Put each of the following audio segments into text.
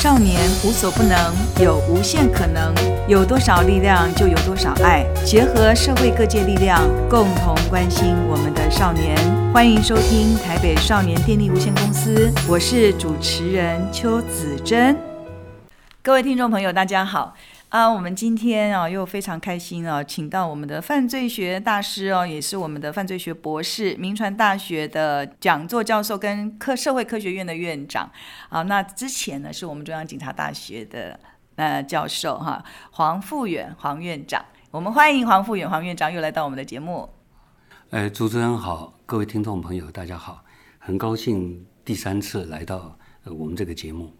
少年无所不能，有无限可能，有多少力量就有多少爱。结合社会各界力量，共同关心我们的少年。欢迎收听台北少年电力无限公司，我是主持人邱子珍。各位听众朋友，大家好。我们今天又非常开心请到我们的犯罪学大师也是我们的犯罪学博士，明传大学的讲座教授跟社会科学院的院长。那之前呢是我们中央警察大学的教授黄复远黄院长。我们欢迎黄复远黄院长又来到我们的节目。主持人好，各位听众朋友大家好，很高兴第三次来到我们这个节目。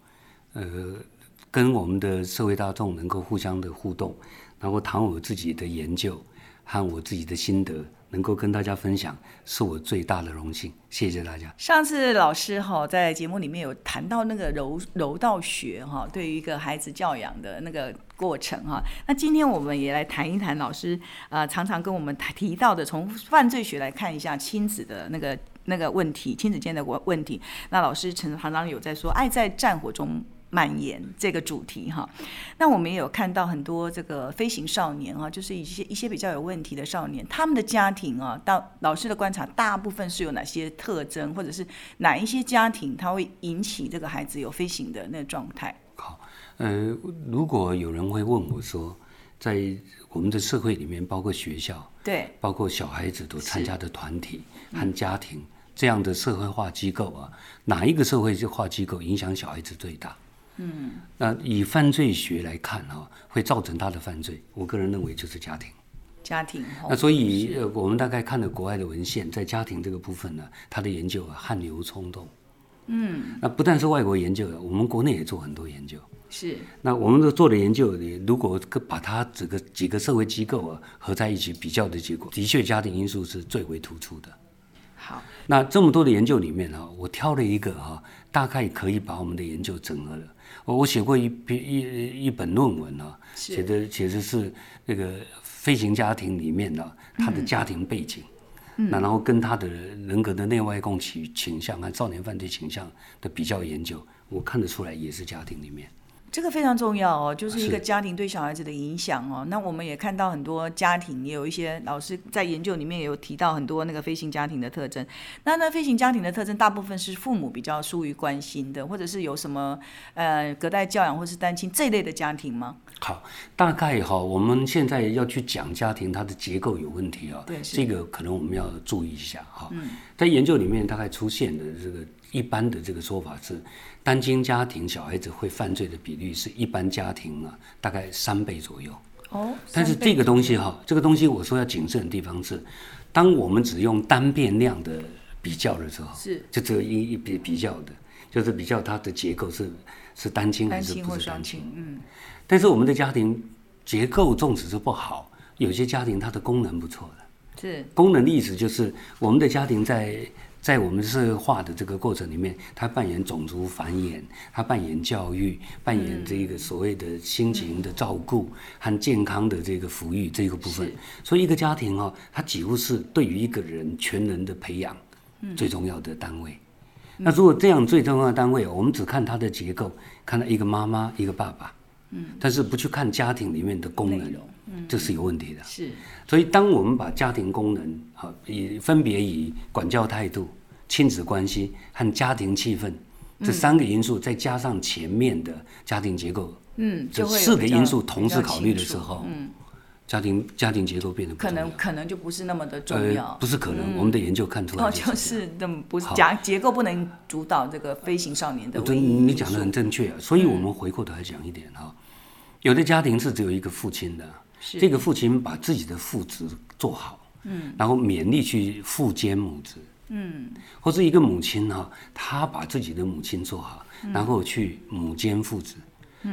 跟我们的社会大众能够互相的互动，然后谈我自己的研究和我自己的心得，能够跟大家分享，是我最大的荣幸。谢谢大家。上次老师在节目里面有谈到那个柔道学对于一个孩子教养的那个过程那今天我们也来谈一谈老师常常跟我们提到的，从犯罪学来看一下亲子的那个问题，亲子间的问题。那老师常常有在说爱在战火中蔓延这个主题那我们也有看到很多这个非行少年就是一些比较有问题的少年，他们的家庭到老师的观察，大部分是有哪些特征，或者是哪一些家庭它会引起这个孩子有非行的那个状态？好，如果有人会问我说，在我们的社会里面，包括学校，对，包括小孩子都参加的团体和家庭这样的社会化机构哪一个社会化机构影响小孩子最大？那以犯罪学来看会造成他的犯罪，我个人认为就是家庭。那所以我们大概看了国外的文献，在家庭这个部分呢，他的研究汗流冲动。那不但是外国研究，我们国内也做很多研究。是。那我们做的研究，如果把它整个几个社会机构合在一起比较的结果，的确家庭因素是最为突出的。好，那这么多的研究里面我挑了一个大概可以把我们的研究整合了。我写过一本论文写的是那个非行家庭里面他的家庭背景，然后跟他的人格的内外共倾向和少年犯罪倾向的比较研究，我看得出来也是家庭里面。这个非常重要就是一个家庭对小孩子的影响那我们也看到很多家庭，也有一些老师在研究里面也有提到很多那个非行家庭的特征。那非行家庭的特征大部分是父母比较疏于关心的，或者是有什么隔代教养或是单亲这一类的家庭吗？好，大概我们现在要去讲家庭它的结构有问题这个可能我们要注意一下在研究里面大概出现的这个一般的这个说法是，单亲家庭小孩子会犯罪的比率是一般家庭大概3倍左右。但是这个东西我说要谨慎的地方是，当我们只用单变量的比较的时候，是就只有一比较的，就是比较它的结构是单亲还是不是单亲。但是我们的家庭结构纵使是不好，有些家庭它的功能不错的。是。功能的意思就是我们的家庭在我们社会化的这个过程里面，它扮演种族繁衍，它扮演教育，扮演这个所谓的心情的照顾和健康的这个抚育这个部分。所以一个家庭它几乎是对于一个人全人的培养最重要的单位。那如果这样最重要的单位，我们只看它的结构，看到一个妈妈一个爸爸，但是不去看家庭里面的功能，这是有问题的。是。所以当我们把家庭功能分别以管教态度、亲子关系和家庭气氛这三个因素，再加上前面的家庭结构这四个因素同时考虑的时候，家庭结构变得不重要，可能就不是那么的重要。不是可能，我们的研究看出来就是不是结构不能主导这个非行少年的唯一因素。你讲得很正确所以我们回过头来讲一点有的家庭是只有一个父亲的，这个父亲把自己的父职做好然后勉力去父兼母职或是一个母亲她把自己的母亲做好然后去母兼父职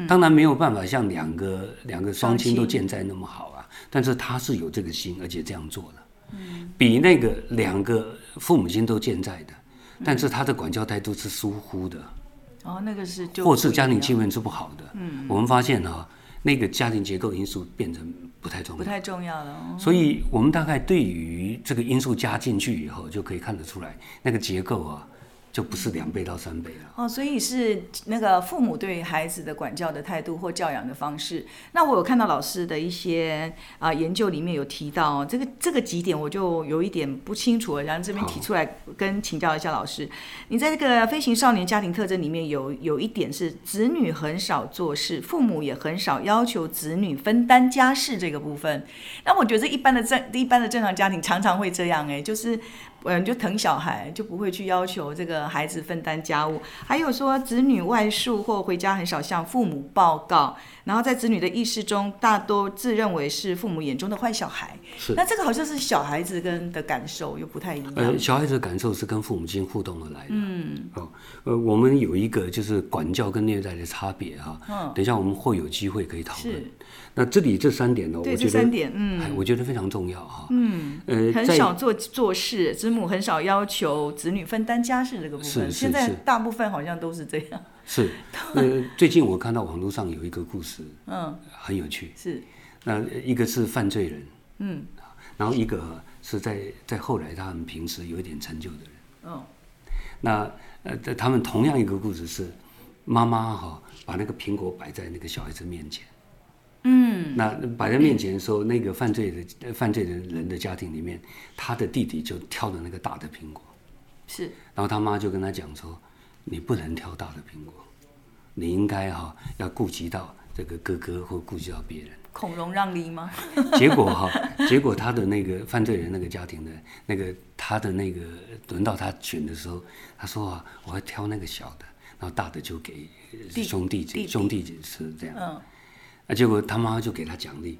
当然没有办法像两个双亲都健在那么好但是他是有这个心，而且这样做了比那个两个父母亲都健在的但是他的管教态度是疏忽的那个是或是家庭气氛是不好的我们发现那个家庭结构因素变成不太重要了所以我们大概对于这个因素加进去以后，就可以看得出来那个结构就不是2倍到3倍了。哦，所以是那个父母对孩子的管教的态度或教养的方式。那我有看到老师的一些研究里面有提到这个几点，我就有一点不清楚了，然后这边提出来跟请教一下老师。你在这个非行少年家庭特征里面有一点是子女很少做事，父母也很少要求子女分担家事这个部分。那我觉得一般的正常家庭常常会这样欸，就是就疼小孩，就不会去要求这个孩子分担家务。还有说子女外宿或回家很少向父母报告，然后在子女的意识中大多自认为是父母眼中的坏小孩。是，那这个好像是小孩子的感受又不太一样。小孩子的感受是跟父母亲互动而来的。嗯，哦，我们有一个就是管教跟虐待的差别哈，啊嗯。等一下我们会有机会可以讨论。那这里这三点呢，对，我觉得这三点，我觉得非常重要哈。嗯，很少做事，子母很少要求子女分担家事这个部分，现在大部分好像都是这样。是，最近我看到网络上有一个故事，很有趣。是，那一个是犯罪人，然后一个是在后来他们平时有一点成就的人。哦，那他们同样一个故事是，妈妈哈把那个苹果摆在那个小孩子面前。嗯，那摆在面前的时候，那个犯罪的人的家庭里面，他的弟弟就挑了那个大的苹果，是，然后他妈就跟他讲说，你不能挑大的苹果，你应该要顾及到这个哥哥或顾及到别人，孔融让梨吗？结果他的那个犯罪人那个家庭的那个他的那个轮到他选的时候，他说我要挑那个小的，然后大的就给兄弟吃这样。嗯，结果他妈就给他奖励，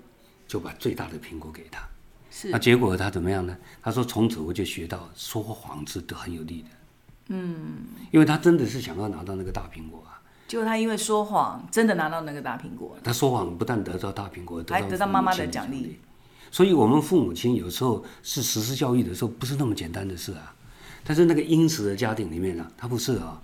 就把最大的苹果给他。是，那结果他怎么样呢？他说从此我就学到说谎是很有利的。嗯，因为他真的是想要拿到那个大苹果啊。结果他因为说谎，真的拿到那个大苹果。他说谎不但得到大苹果，还得到妈妈的奖励。所以我们父母亲有时候是实施教育的时候不是那么简单的事啊。但是那个殷实的家庭里面呢，他不是啊，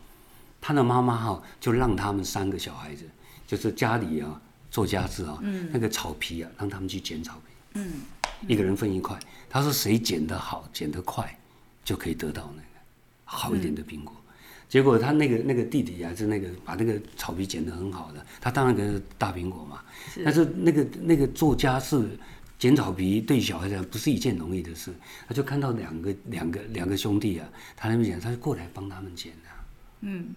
他的妈妈就让他们3个小孩子，就是家里啊。做家事那个草皮让他们去捡草皮，一个人分1块。他说谁捡得好、捡得快，就可以得到那个好一点的苹果。结果他那个弟弟还是那个把那个草皮捡得很好的，他当然给大苹果嘛。是，但是那个做家事、捡草皮对小孩子不是一件容易的事。他就看到两个兄弟他那边捡，他就过来帮他们捡啊。嗯，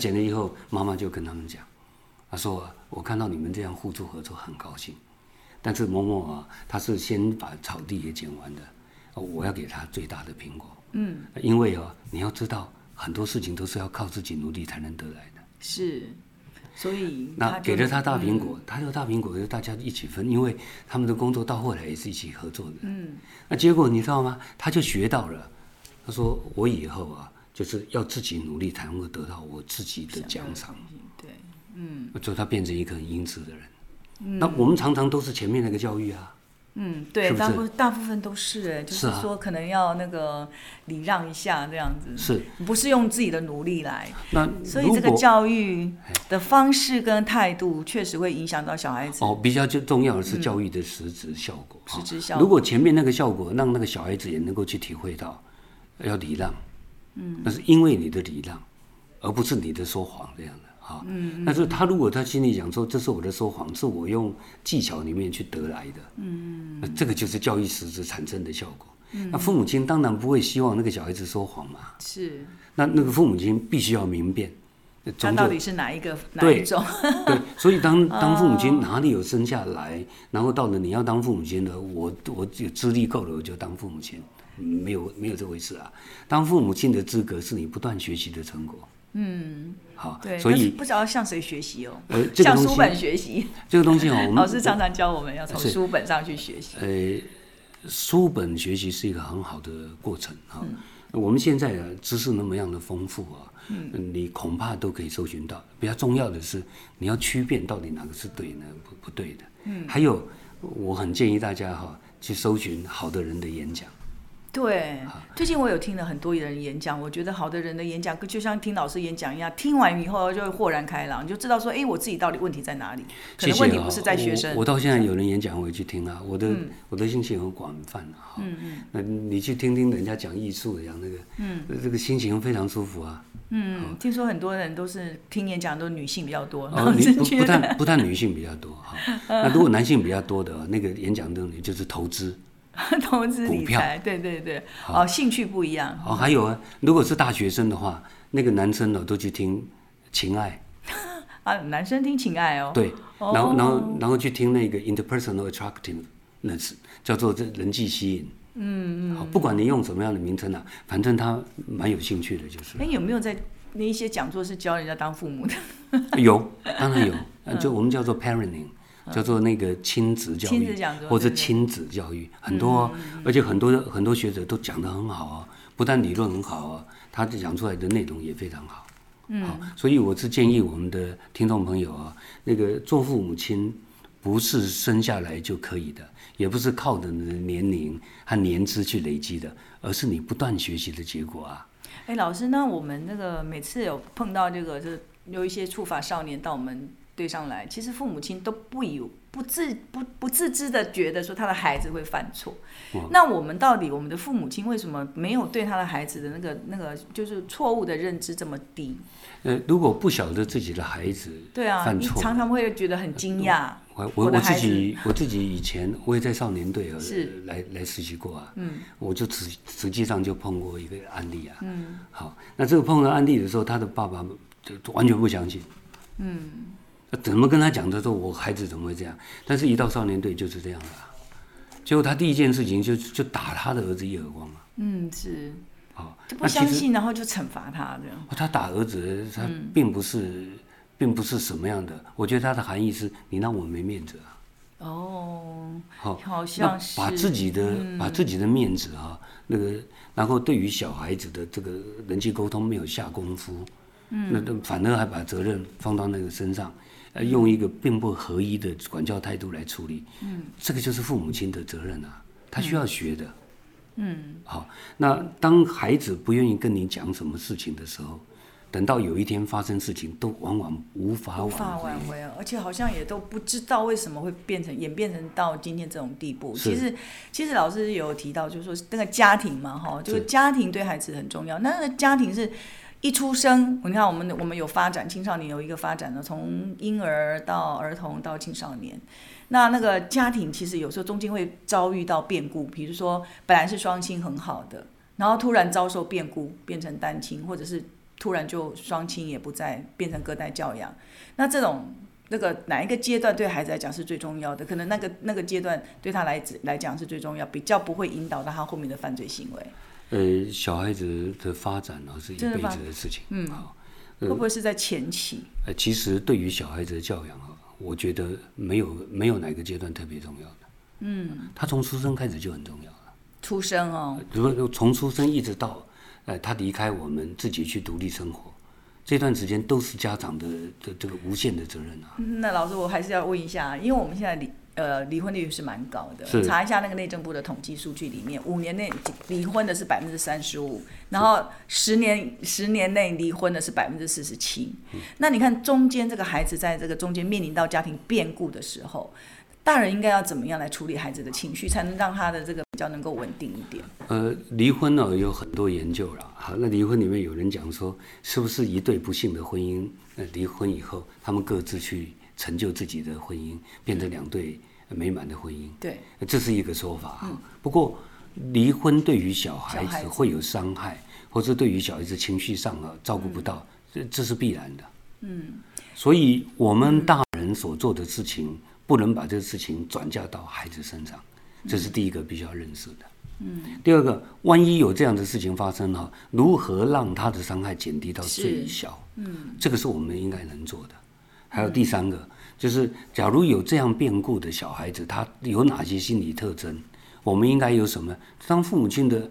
捡了以后，妈妈就跟他们讲。他说我看到你们这样互助合作很高兴，但是某某他是先把草地也剪完的，我要给他最大的苹果。嗯，因为你要知道很多事情都是要靠自己努力才能得来的。是，所以那给了他大苹果，他就大苹果就大家一起分，因为他们的工作到后来也是一起合作的。嗯，那结果你知道吗？他就学到了，他说我以后就是要自己努力才能够得到我自己的奖赏。对。嗯，就他变成一个很英智的人。嗯，那我们常常都是前面那个教育啊。嗯，对，是不是大部分都是，就是说可能要那个礼让一下这样子。是，不是用自己的努力来。那所以这个教育的方式跟态度确实会影响到小孩子。哦，比较重要的是教育的实质效果。实质效果，如果前面那个效果让那个小孩子也能够去体会到要礼让，那是因为你的礼让，而不是你的说谎这样的。但是他如果他心里想说这是我的说谎，是我用技巧里面去得来的，那这个就是教育实质产生的效果。那父母亲当然不会希望那个小孩子说谎嘛。是，那个父母亲必须要明辨他到底是哪一种。 对，所以当父母亲哪里有生下来，然后到了你要当父母亲的，我有资历够了我就当父母亲，没有这回事啊。当父母亲的资格是你不断学习的成果。嗯，好，对，所以不知道向谁学习哦，向书本学习。这个东西我们老师常常教我们要从书本上去学习。书本学习是一个很好的过程啊。我们现在知识那么样的丰富啊，你恐怕都可以搜寻到。比较重要的是，你要区辨到底哪个是对呢，不对的。还有，我很建议大家去搜寻好的人的演讲。对，最近我有听了很多人演讲，我觉得好的人的演讲就像听老师演讲一样，听完以后就豁然开朗，就知道说哎，我自己到底问题在哪里，可能问题不是在学生。我到现在有人演讲我也去听啊，我的心情很广泛啊。那你去听听人家讲艺术的讲那个，这个心情非常舒服啊。听说很多人都是听演讲都女性比较多，不但女性比较多哈。那如果男性比较多的那个演讲的就是投资。投资理财，对对对，哦，兴趣不一样。哦，还有啊，如果是大学生的话，那个男生呢都去听情爱。啊，男生听情爱哦。对，然后去听那个 interpersonal attractiveness， 叫做这人际吸引。好，不管你用什么样的名称啊，反正他蛮有兴趣的，就是。哎，有没有在那一些讲座是教人家当父母的？有，当然有，就我们叫做 parenting。叫做那个亲子教育，或者亲子教育很多，而且很多学者都讲得很好啊，不但理论很好啊，他讲出来的内容也非常好。好，所以我是建议我们的听众朋友啊，那个做父母亲不是生下来就可以的，也不是靠着你的年龄和年资去累积的，而是你不断学习的结果啊。哎，老师，那我们那个每次有碰到这个，就是有一些触法少年到我们。对上来，其实父母亲都不自知的觉得说他的孩子会犯错。那我们到底我们的父母亲为什么没有对他的孩子的那个就是错误的认知这么低？如果不晓得自己的孩子犯错，你常常会觉得很惊讶。我自己以前我也在少年队来实习过啊，我就实际上就碰过一个案例啊。好，那这个碰到案例的时候，他的爸爸就完全不相信。怎么跟他讲的时候，我孩子怎么会这样？但是一到少年队就是这样的啊，结果他第一件事情就打他的儿子一耳光啊。是。就不相信，然后就惩罚他这样。他打儿子，他并不是什么样的，我觉得他的含义是你让我没面子啊。好像是把自己的面子啊，那个然后对于小孩子的这个人际沟通没有下功夫，那反而还把责任放到那个身上。用一个并不合一的管教态度来处理，这个就是父母亲的责任啊，他需要学的。好，那当孩子不愿意跟你讲什么事情的时候，等到有一天发生事情，都往往无法挽回，而且好像也都不知道为什么会演变成到今天这种地步。其实老师有提到，就是说那个家庭嘛，就是家庭对孩子很重要。那个家庭是。一出生，你看我们有发展，青少年有一个发展的，从婴儿到儿童到青少年。那个家庭其实有时候中间会遭遇到变故，比如说本来是双亲很好的，然后突然遭受变故变成单亲，或者是突然就双亲也不在，变成隔代教养。那这种那个哪一个阶段对孩子来讲是最重要的？可能那个阶段对他来讲是最重要，比较不会引导到他后面的犯罪行为。小孩子的发展啊，是一辈子的事情。好，会不会是在前期？其实对于小孩子的教养啊，我觉得没有哪个阶段特别重要的。他从出生开始就很重要了。出生哦，从出生一直到他离开我们自己去独立生活，这段时间都是家长的这个无限的责任啊。那老师，我还是要问一下，因为我们现在离婚率是蛮高的，查一下那个内政部的统计数据里面，5年内离婚的是35%，然后10年内离婚的是47%。那你看中间这个孩子在这个中间面临到家庭变故的时候，大人应该要怎么样来处理孩子的情绪，才能让他的这个比较能够稳定一点？离婚呢有很多研究了，好，那离婚里面有人讲说，是不是一对不幸的婚姻，离婚以后他们各自去。成就自己的婚姻，变成两对美满的婚姻，对，这是一个说法。不过离婚对于小孩子会有伤害，或者对于小孩子情绪上照顾不到，这是必然的。所以我们大人所做的事情，不能把这个事情转嫁到孩子身上，这是第一个必须要认识的。第二个，万一有这样的事情发生哈，如何让他的伤害减低到最小？这个是我们应该能做的。还有第三个，就是假如有这样变故的小孩子，他有哪些心理特征？我们应该有什么？当父母亲的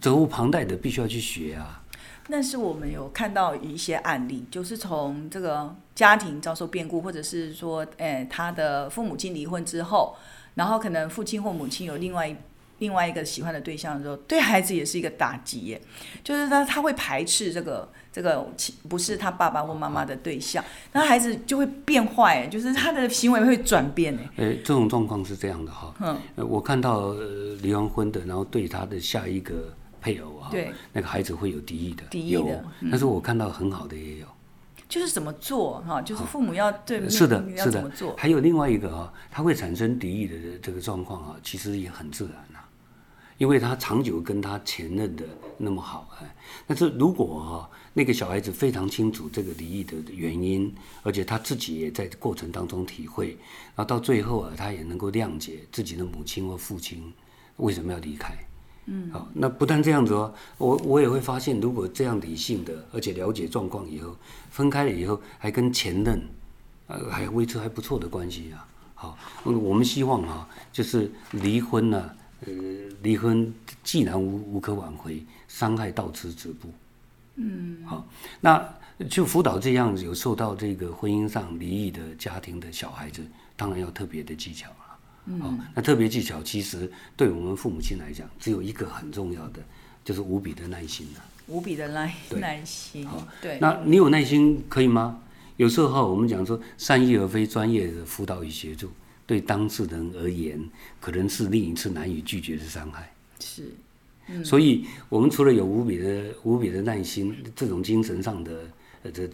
责无旁贷的必须要去学啊。但是我们有看到一些案例，就是从这个家庭遭受变故，或者是说，他的父母亲离婚之后，然后可能父亲或母亲有另外另外一个喜欢的对象的时候，对孩子也是一个打击耶，就是他会排斥这个不是他爸爸或妈妈的对象，那孩子就会变坏，就是他的行为会转变。这种状况是这样的哈，我看到离完婚的，然后对他的下一个配偶啊，那个孩子会有敌意的，但是我看到很好的也有。就是怎么做哈，就是父母要对是的，要怎么做是的。还有另外一个啊，他会产生敌意的这个状况啊，其实也很自然啊，因为他长久跟他前任的那么好哎，但是如果啊那个小孩子非常清楚这个离异的原因，而且他自己也在过程当中体会，然后到最后啊他也能够谅解自己的母亲或父亲为什么要离开。好，那不但这样子哦，我也会发现，如果这样理性的，而且了解状况以后，分开了以后，还跟前任，还维持还不错的关系啊。好，我们希望啊，就是离婚呢，离婚既然无可挽回，伤害到此止步。好，那去辅导这样有受到这个婚姻上离异的家庭的小孩子，当然要特别的技巧了。那特别技巧其实对我们父母亲来讲只有一个很重要的，就是无比的耐心啊，无比的耐心。对，那你有耐心可以吗？有时候我们讲说善意而非专业的辅导与协助，对当事人而言可能是另一次难以拒绝的伤害。是，所以我们除了有无比的耐心这种精神上的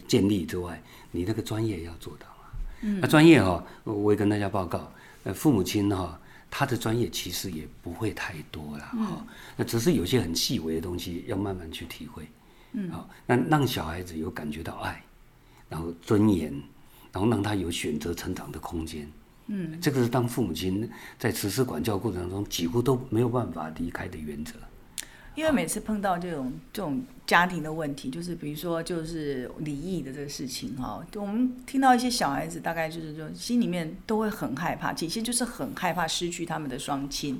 建立之外，你那个专业要做到啊。那专业哦，我也跟大家报告，父母亲哈，他的专业其实也不会太多啦，那只是有些很细微的东西要慢慢去体会，那让小孩子有感觉到爱，然后尊严，然后让他有选择成长的空间，这个是当父母亲在实施管教过程中几乎都没有办法离开的原则。因为每次碰到这种家庭的问题，就是比如说就是离异的这个事情哈，我们听到一些小孩子大概就是说心里面都会很害怕，其实就是很害怕失去他们的双亲，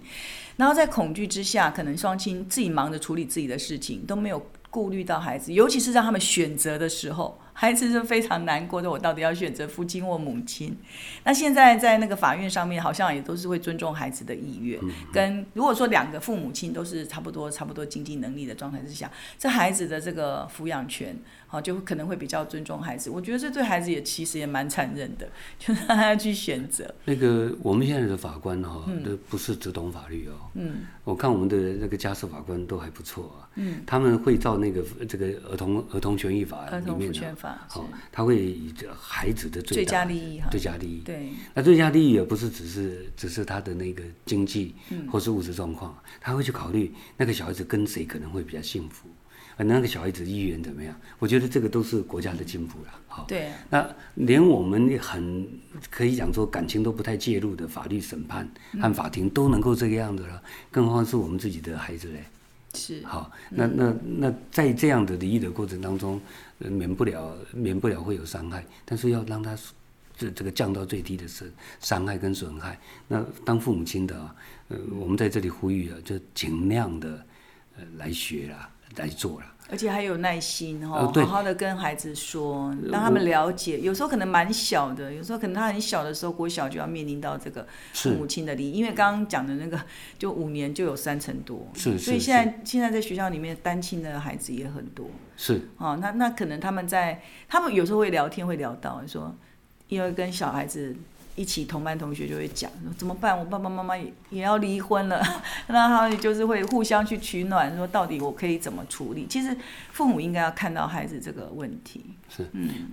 然后在恐惧之下，可能双亲自己忙着处理自己的事情，都没有顾虑到孩子，尤其是让他们选择的时候，孩子是非常难过的，我到底要选择父亲或母亲。那现在在那个法院上面好像也都是会尊重孩子的意愿，跟如果说两个父母亲都是差不多经济能力的状态之下，这孩子的这个抚养权就可能会比较尊重孩子。我觉得这对孩子也其实也蛮残忍的，就是让他去选择。那个我们现在的法官哦，不是只懂法律哦，我看我们的那个家事法官都还不错啊，他们会照那个这个儿童权益法里面的。他会以孩子的最佳利益，对，那最佳利益也不是只是他的那个经济或是物质状况，他会去考虑那个小孩子跟谁可能会比较幸福，那个小孩子意愿怎么样？我觉得这个都是国家的进步了。好，对，那连我们很可以讲说感情都不太介入的法律审判和法庭都能够这个样子了，更何况是我们自己的孩子嘞。是，好，那在这样的离异的过程当中，免不了会有伤害，但是要让他这个降到最低的伤害跟损害。那当父母亲的啊，我们在这里呼吁啊，就尽量的来学啦，来做啦。而且还有耐心好好的跟孩子说，让他们了解。有时候可能蛮小的，有时候可能他很小的时候，国小就要面临到这个父母亲的离异，因为刚刚讲的那个，就5年就有30%多，是，所以现在在学校里面单亲的孩子也很多，是，哦，那可能他们有时候会聊天，会聊到说，因为跟小孩子一起同班同学就会讲怎么办，我爸爸妈妈也要离婚了，那他们就是会互相去取暖，说到底我可以怎么处理。其实父母应该要看到孩子这个问题。是，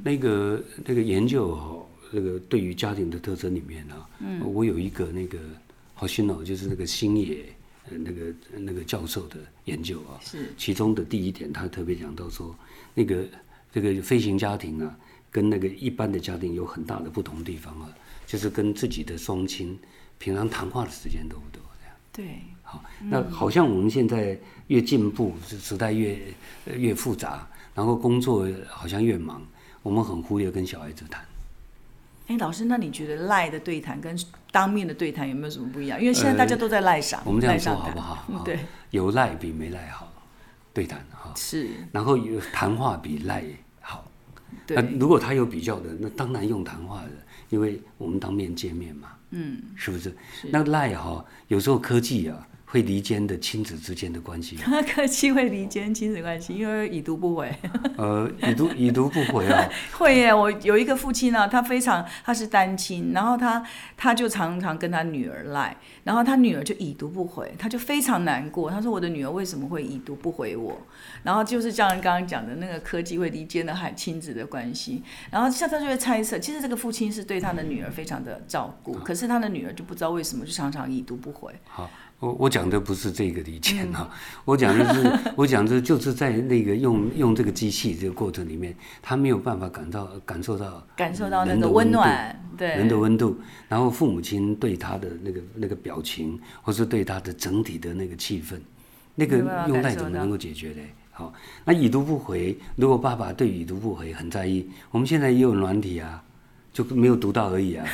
那个研究哦，那个对于家庭的特征里面啊，我有一个那个好新哦，就是那个星野那个教授的研究啊，是其中的第一点，他特别讲到说，那个这个飞行家庭啊，跟那个一般的家庭有很大的不同的地方啊。就是跟自己的双亲平常谈话的时间都不多，这样对。好，那好像我们现在越进步，时代越复杂，然后工作好像越忙，我们很忽略跟小孩子谈。哎，老师，那你觉得LINE的对谈跟当面的对谈有没有什么不一样？因为现在大家都在LINE上，我们这样说好不好？对，有LINE比没LINE好，对谈哈是，然后有谈话比LINE好。那如果他有比较的，那当然用谈话的。因为我们当面见面嘛，是不是？那LINE哈，有时候科技啊会离间的亲子之间的关系。科技会离间亲子关系，因为已读不回。已读不回啊。会耶，我有一个父亲啊，他是单亲，然后他就常常跟他女儿赖，然后他女儿就已读不回，他就非常难过。他说我的女儿为什么会已读不回我？然后就是像刚刚讲的那个科技会离间的亲子的关系，然后像他就会猜测，其实这个父亲是对他的女儿非常的照顾，可是他的女儿就不知道为什么就常常已读不回。好。我讲的不是这个理解啊，我讲的就是在那个用这个机器这个过程里面，他没有办法感受到那个温暖，对人的温度，然后父母亲对他的那个表情，或是对他的整体的那个气氛，那个用赖怎么能够解决呢？好，那已读不回，如果爸爸对已读不回很在意，我们现在也有软体啊。就没有读到而已啊，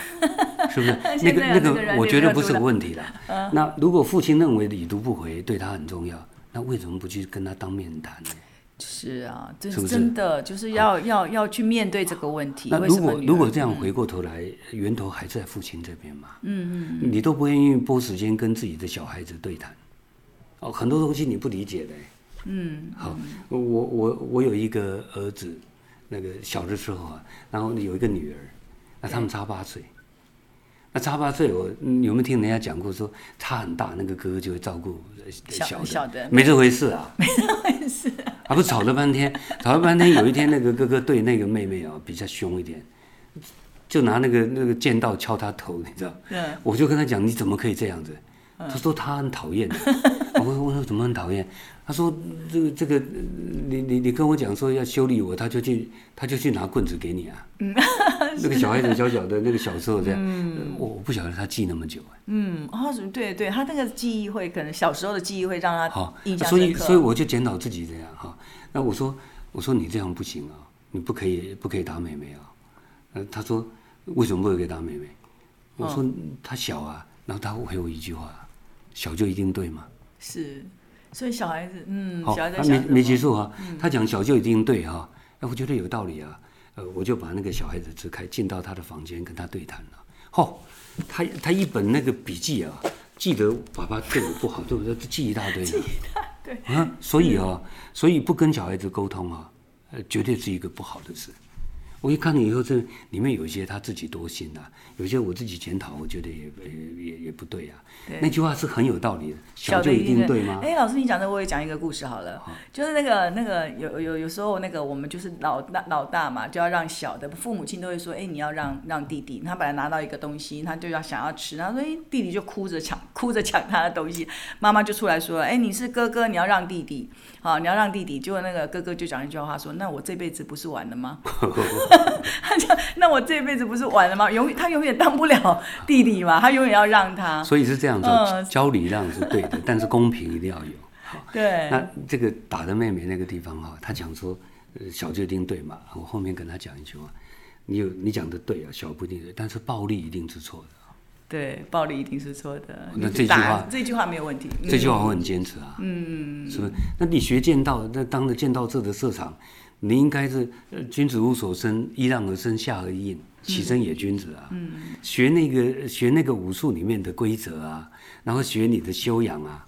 是不是？那个，我觉得不是个问题啦。那如果父亲认为已读不回对他很重要，那为什么不去跟他当面谈呢？是啊，这是真的，是就是要去面对这个问题。那如果这样回过头来，源头还是在父亲这边嘛。嗯嗯。你都不愿意拨时间跟自己的小孩子对谈，哦，很多东西你不理解的。嗯。好，我有一个儿子，那个小的时候啊，然后有一个女儿。那他们差8岁，那差8岁，我有没有听人家讲过说差很大，那个哥哥就会照顾小的，没这回事啊，没这回事啊，还不吵了半天，有一天那个哥哥对那个妹妹啊比较凶一点，就拿那个剑道敲他头，你知道？嗯，我就跟他讲你怎么可以这样子？他说他很讨厌，我说怎么很讨厌？他说这个你跟我讲说要修理我，他就去拿棍子给你啊。嗯，那个小孩子小小的，那个小时候这样，我不晓得他记那么久。嗯，哦，对对，他那个记忆会可能小时候的记忆会让他印象深刻。所以我就检讨自己这样哈。那我说你这样不行啊，你不可以打妹妹啊。他说为什么不可以打妹妹？我说他小啊，然后他回我一句话。小就一定对吗？是，所以小孩子，小孩子在想什么？他没结束啊，他讲小就一定对哈，我觉得有道理啊，我就把那个小孩子支开，进到他的房间跟他对谈了。他一本那个笔记啊，记得爸爸对我不好，对不对？记一大堆，记一大堆啊，所以不跟小孩子沟通啊，绝对是一个不好的事。我一看了以后，这里面有一些他自己多心啊，有些我自己检讨，我觉得也不对啊。对，那句话是很有道理的，小就一定对吗？哎，老师你讲的，我也讲一个故事好了。就是那个有时候那个我们就是老大嘛，就要让小的，父母亲都会说，哎，你要让弟弟。他本来拿到一个东西，他就要想要吃，然后说，哎，弟弟就哭着抢他的东西，妈妈就出来说，哎，你是哥哥，你要让弟弟，好，你要让弟弟。结果那个哥哥就讲一句话说，那我这辈子不是完了吗？他讲，那我这辈子不是完了吗？他永远当不了弟弟嘛，他永远要让他。所以是这样子，教礼让是对的，但是公平一定要有。对。那这个打的妹妹那个地方哈，他讲说，小就一定对嘛。我后面跟他讲一句话，你讲的对啊，小不一定对，但是暴力一定是错的。对，暴力一定是错的。那这句话没有问题。这句话我很坚持啊。嗯。是不是？那你学剑道，那当了剑道社的社长。你应该是君子无所生，依让而生，下而应，其身也君子啊。学那个武术里面的规则啊，然后学你的修养啊。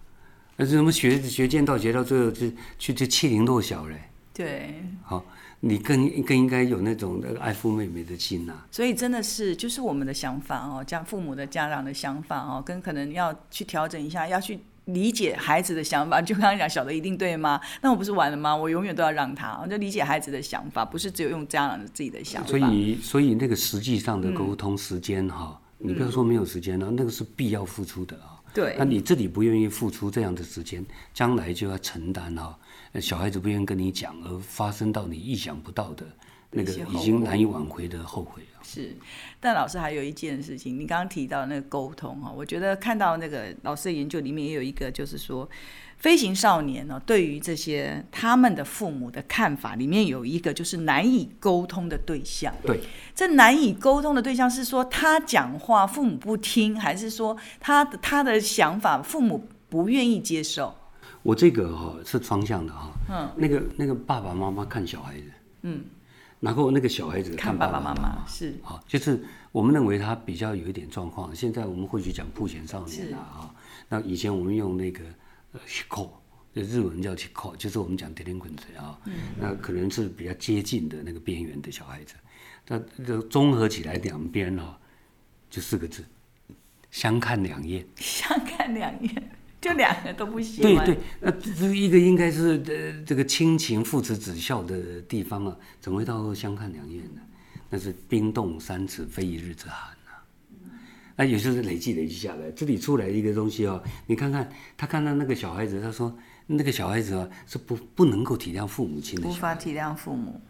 那怎么学剑道学到最后就欺凌弱小嘞？对。好，你更应该有那种爱护妹妹的心啊。所以真的是就是我们的想法哦，父母的家长的想法哦，跟可能要去调整一下，要去。理解孩子的想法，就刚刚讲小的一定对吗？那我不是完了吗？我永远都要让他，我就理解孩子的想法，不是只有用家长自己的想法。所以那个实际上的沟通时间哈，你不要说没有时间了，那个是必要付出的啊。对，那你自己不愿意付出这样的时间，将来就要承担哈。小孩子不愿意跟你讲，而发生到你意想不到的。那个已经难以挽回的后悔了。是，但老师还有一件事情，你刚刚提到那个沟通，我觉得看到那个老师的研究里面也有一个，就是说飞行少年对于这些他们的父母的看法里面有一个就是难以沟通的对象。对，这难以沟通的对象是说他讲话父母不听，还是说他的想法父母不愿意接受？我这个是双向的。那个爸爸妈妈看小孩子，然后那个小孩子看爸爸妈妈，是啊，就是我们认为他比较有一点状况。现在我们或许讲曝险少年啊，那以前我们用那个hikko，日文叫 hikko， 就是我们讲 delinquent 啊，那可能是比较接近的那个边缘的小孩子。那综合起来两边啊，就4个字，相看两厌。相看两厌。就两个都不喜欢。对对，那这一个应该是这个亲情父慈子孝的地方啊，怎么会到相看两厌呢？那是冰冻三尺，非一日之寒啊。那也就是累积下来，这里出来一个东西啊，你看看他看到那个小孩子，他说那个小孩子啊是不能够体谅父母亲的，无法体谅父母。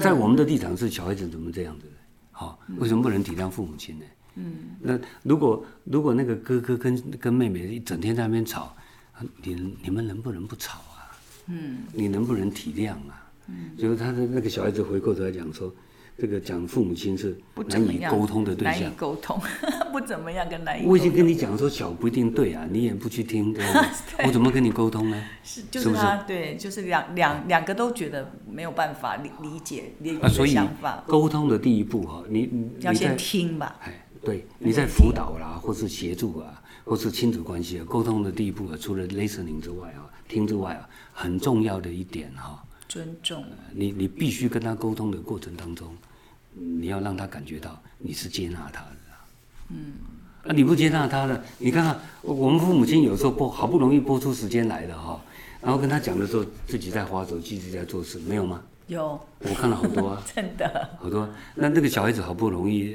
在我们的立场是，小孩子怎么这样子？好，为什么不能体谅父母亲呢？嗯，那如果那个哥哥跟妹妹一整天在那边吵，你们能不能不吵啊？嗯，你能不能体谅啊？嗯，就是他的那个小孩子回过头来讲说，这个讲父母亲是难以沟通的对象，难以沟通，不怎么样跟难以沟通。我已经跟你讲说小不一定对啊，你也不去听，对对，我怎么跟你沟通呢？是，就是他，是不是？对，就是两个都觉得没有办法理解的想法。所以沟通的第一步哈，你要先听吧。对，你在辅导啦，或是协助啊，或是亲子关系沟通的第一步啊，除了 listening 之外啊，听之外啊，很重要的一点哈，尊重。你必须跟他沟通的过程当中，你要让他感觉到你是接纳他的。嗯，啊，你不接纳他的，你看看我们父母亲有时候好不容易拨出时间来了哈，然后跟他讲的时候，自己在滑手机，自己在做事，没有吗？有，我看了好多啊，真的好多。那个小孩子好不容易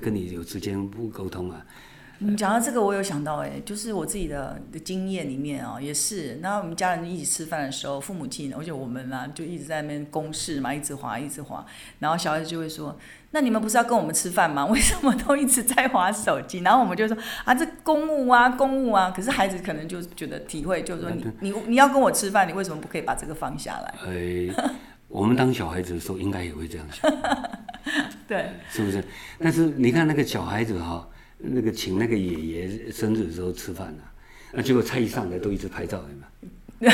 跟你有之间不沟通啊。你讲到这个，我有想到就是我自己的经验里面啊，也是。那我们家人一起吃饭的时候，父母亲而且我们啦，就一直在那边公事嘛，一直滑，然后小孩子就会说：“那你们不是要跟我们吃饭吗？为什么都一直在滑手机？”然后我们就说：“啊，这公务啊。”可是孩子可能就觉得体会，就是说你要跟我吃饭，你为什么不可以把这个放下来？我们当小孩子的时候，应该也会这样想，对，是不是？但是你看那个小孩子哈，那个请那个爷爷生日的时候吃饭啊，那结果菜一上来都一直拍照，有没有？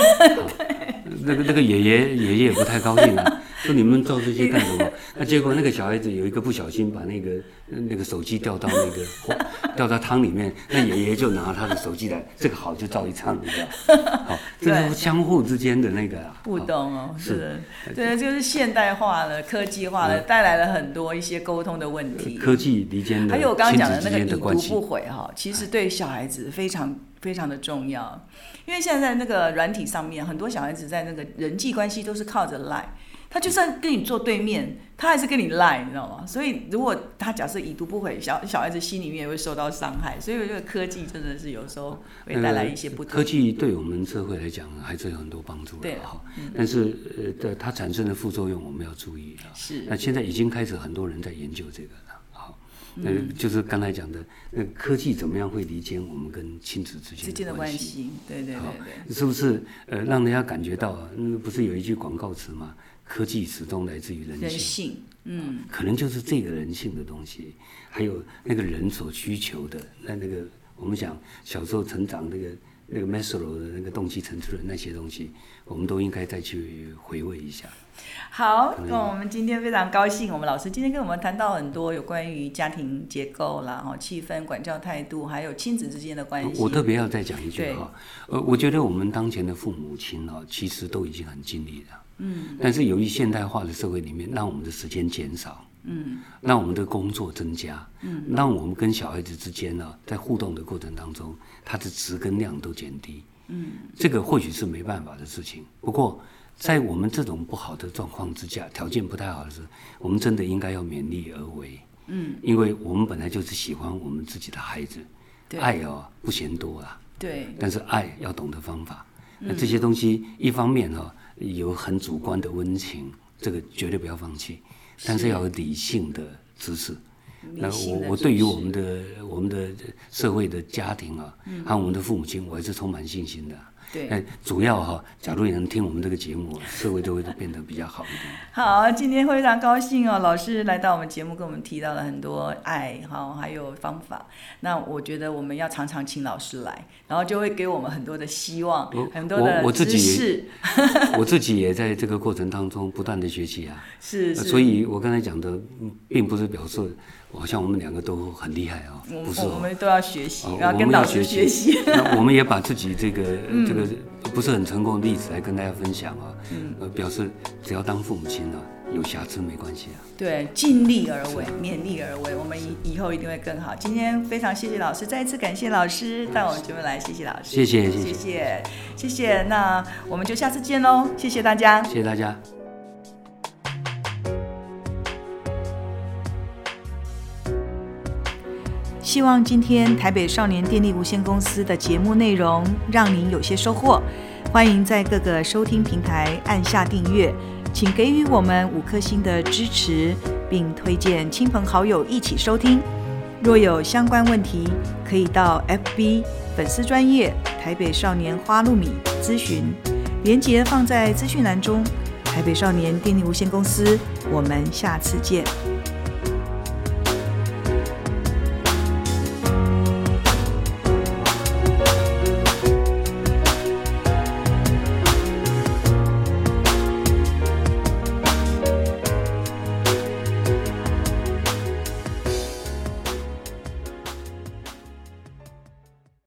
那个爷爷也不太高兴啊，说你们照这些干什么？那结果那个小孩子有一个不小心把那个手机掉到掉到汤里面，那爷爷就拿他的手机来，这个好就照一张，你知道？好，这是相互之间的那个啊，互动哦，是，对，就是现代化了、科技化了，带来了很多一些沟通的问题。科技离间的，还有我刚刚讲的那个“已读不回”哈，其实对小孩子非常的重要，因为现在那个软体上面，很多小孩子在那个人际关系都是靠着 LINE， 他就算跟你坐对面，他还是跟你 LINE， 你知道吗？所以如果他假设已读不回，小孩子心里面也会受到伤害。所以这个科技真的是有时候会带来一些不同。科技对我们社会来讲还是有很多帮助的，对哈。但是它产生的副作用我们要注意了。是。那现在已经开始很多人在研究这个了。就是刚才讲的，科技怎么样会离间我们跟亲子之间的关系？对，是不是？让人家感觉到，不是有一句广告词吗？科技始终来自于人性，嗯，可能就是这个人性的东西，还有那个人所需求的那个，我们讲小时候成长那个 Maslow 的那个动机层次的那些东西，我们都应该再去回味一下。好，那我们今天非常高兴，我们老师今天跟我们谈到很多有关于家庭结构啦、气氛、管教态度，还有亲子之间的关系。我特别要再讲一句哈，我觉得我们当前的父母亲啊，其实都已经很尽力了，嗯，但是由于现代化的社会里面，让我们的时间减少。嗯，让我们的工作增加，嗯，让我们跟小孩子之间呢，在互动的过程当中，它的质跟量都减低，嗯，这个或许是没办法的事情。不过，在我们这种不好的状况之下，条件不太好的时候，我们真的应该要勉力而为，嗯，因为我们本来就是喜欢我们自己的孩子，爱哦不嫌多啦，对，但是爱要懂得方法。那这些东西一方面哦，有很主观的温情，这个绝对不要放弃。但是要有理性的知识，那我对于我们的社会的家庭啊，和我们的父母亲，我还是充满信心的。对，但主要假如也能听我们这个节目，社会都会变得比较好一点。好，今天非常高兴老师来到我们节目，跟我们提到了很多爱还有方法。那我觉得我们要常常请老师来，然后就会给我们很多的希望，很多的知识。我自己也在这个过程当中不断的学习啊。是，所以我刚才讲的并不是表示好像我们两个都很厉害不是我们都要学习，要跟老师学习。那我们也把自己这个不是很成功的例子来跟大家分享表示只要当父母亲有瑕疵没关系对，尽力而为，勉力而为，我们以后一定会更好。今天非常谢谢老师，再一次感谢老师到我们节目来，谢谢老师，谢谢。那我们就下次见喽，谢谢大家，谢谢大家。希望今天台北少年电力无限公司的节目内容让您有些收获，欢迎在各个收听平台按下订阅，请给予我们5颗星的支持，并推荐亲朋好友一起收听。若有相关问题，可以到 FB 粉丝专页台北少年花露米咨询，连结放在资讯栏中。台北少年电力无限公司，我们下次见。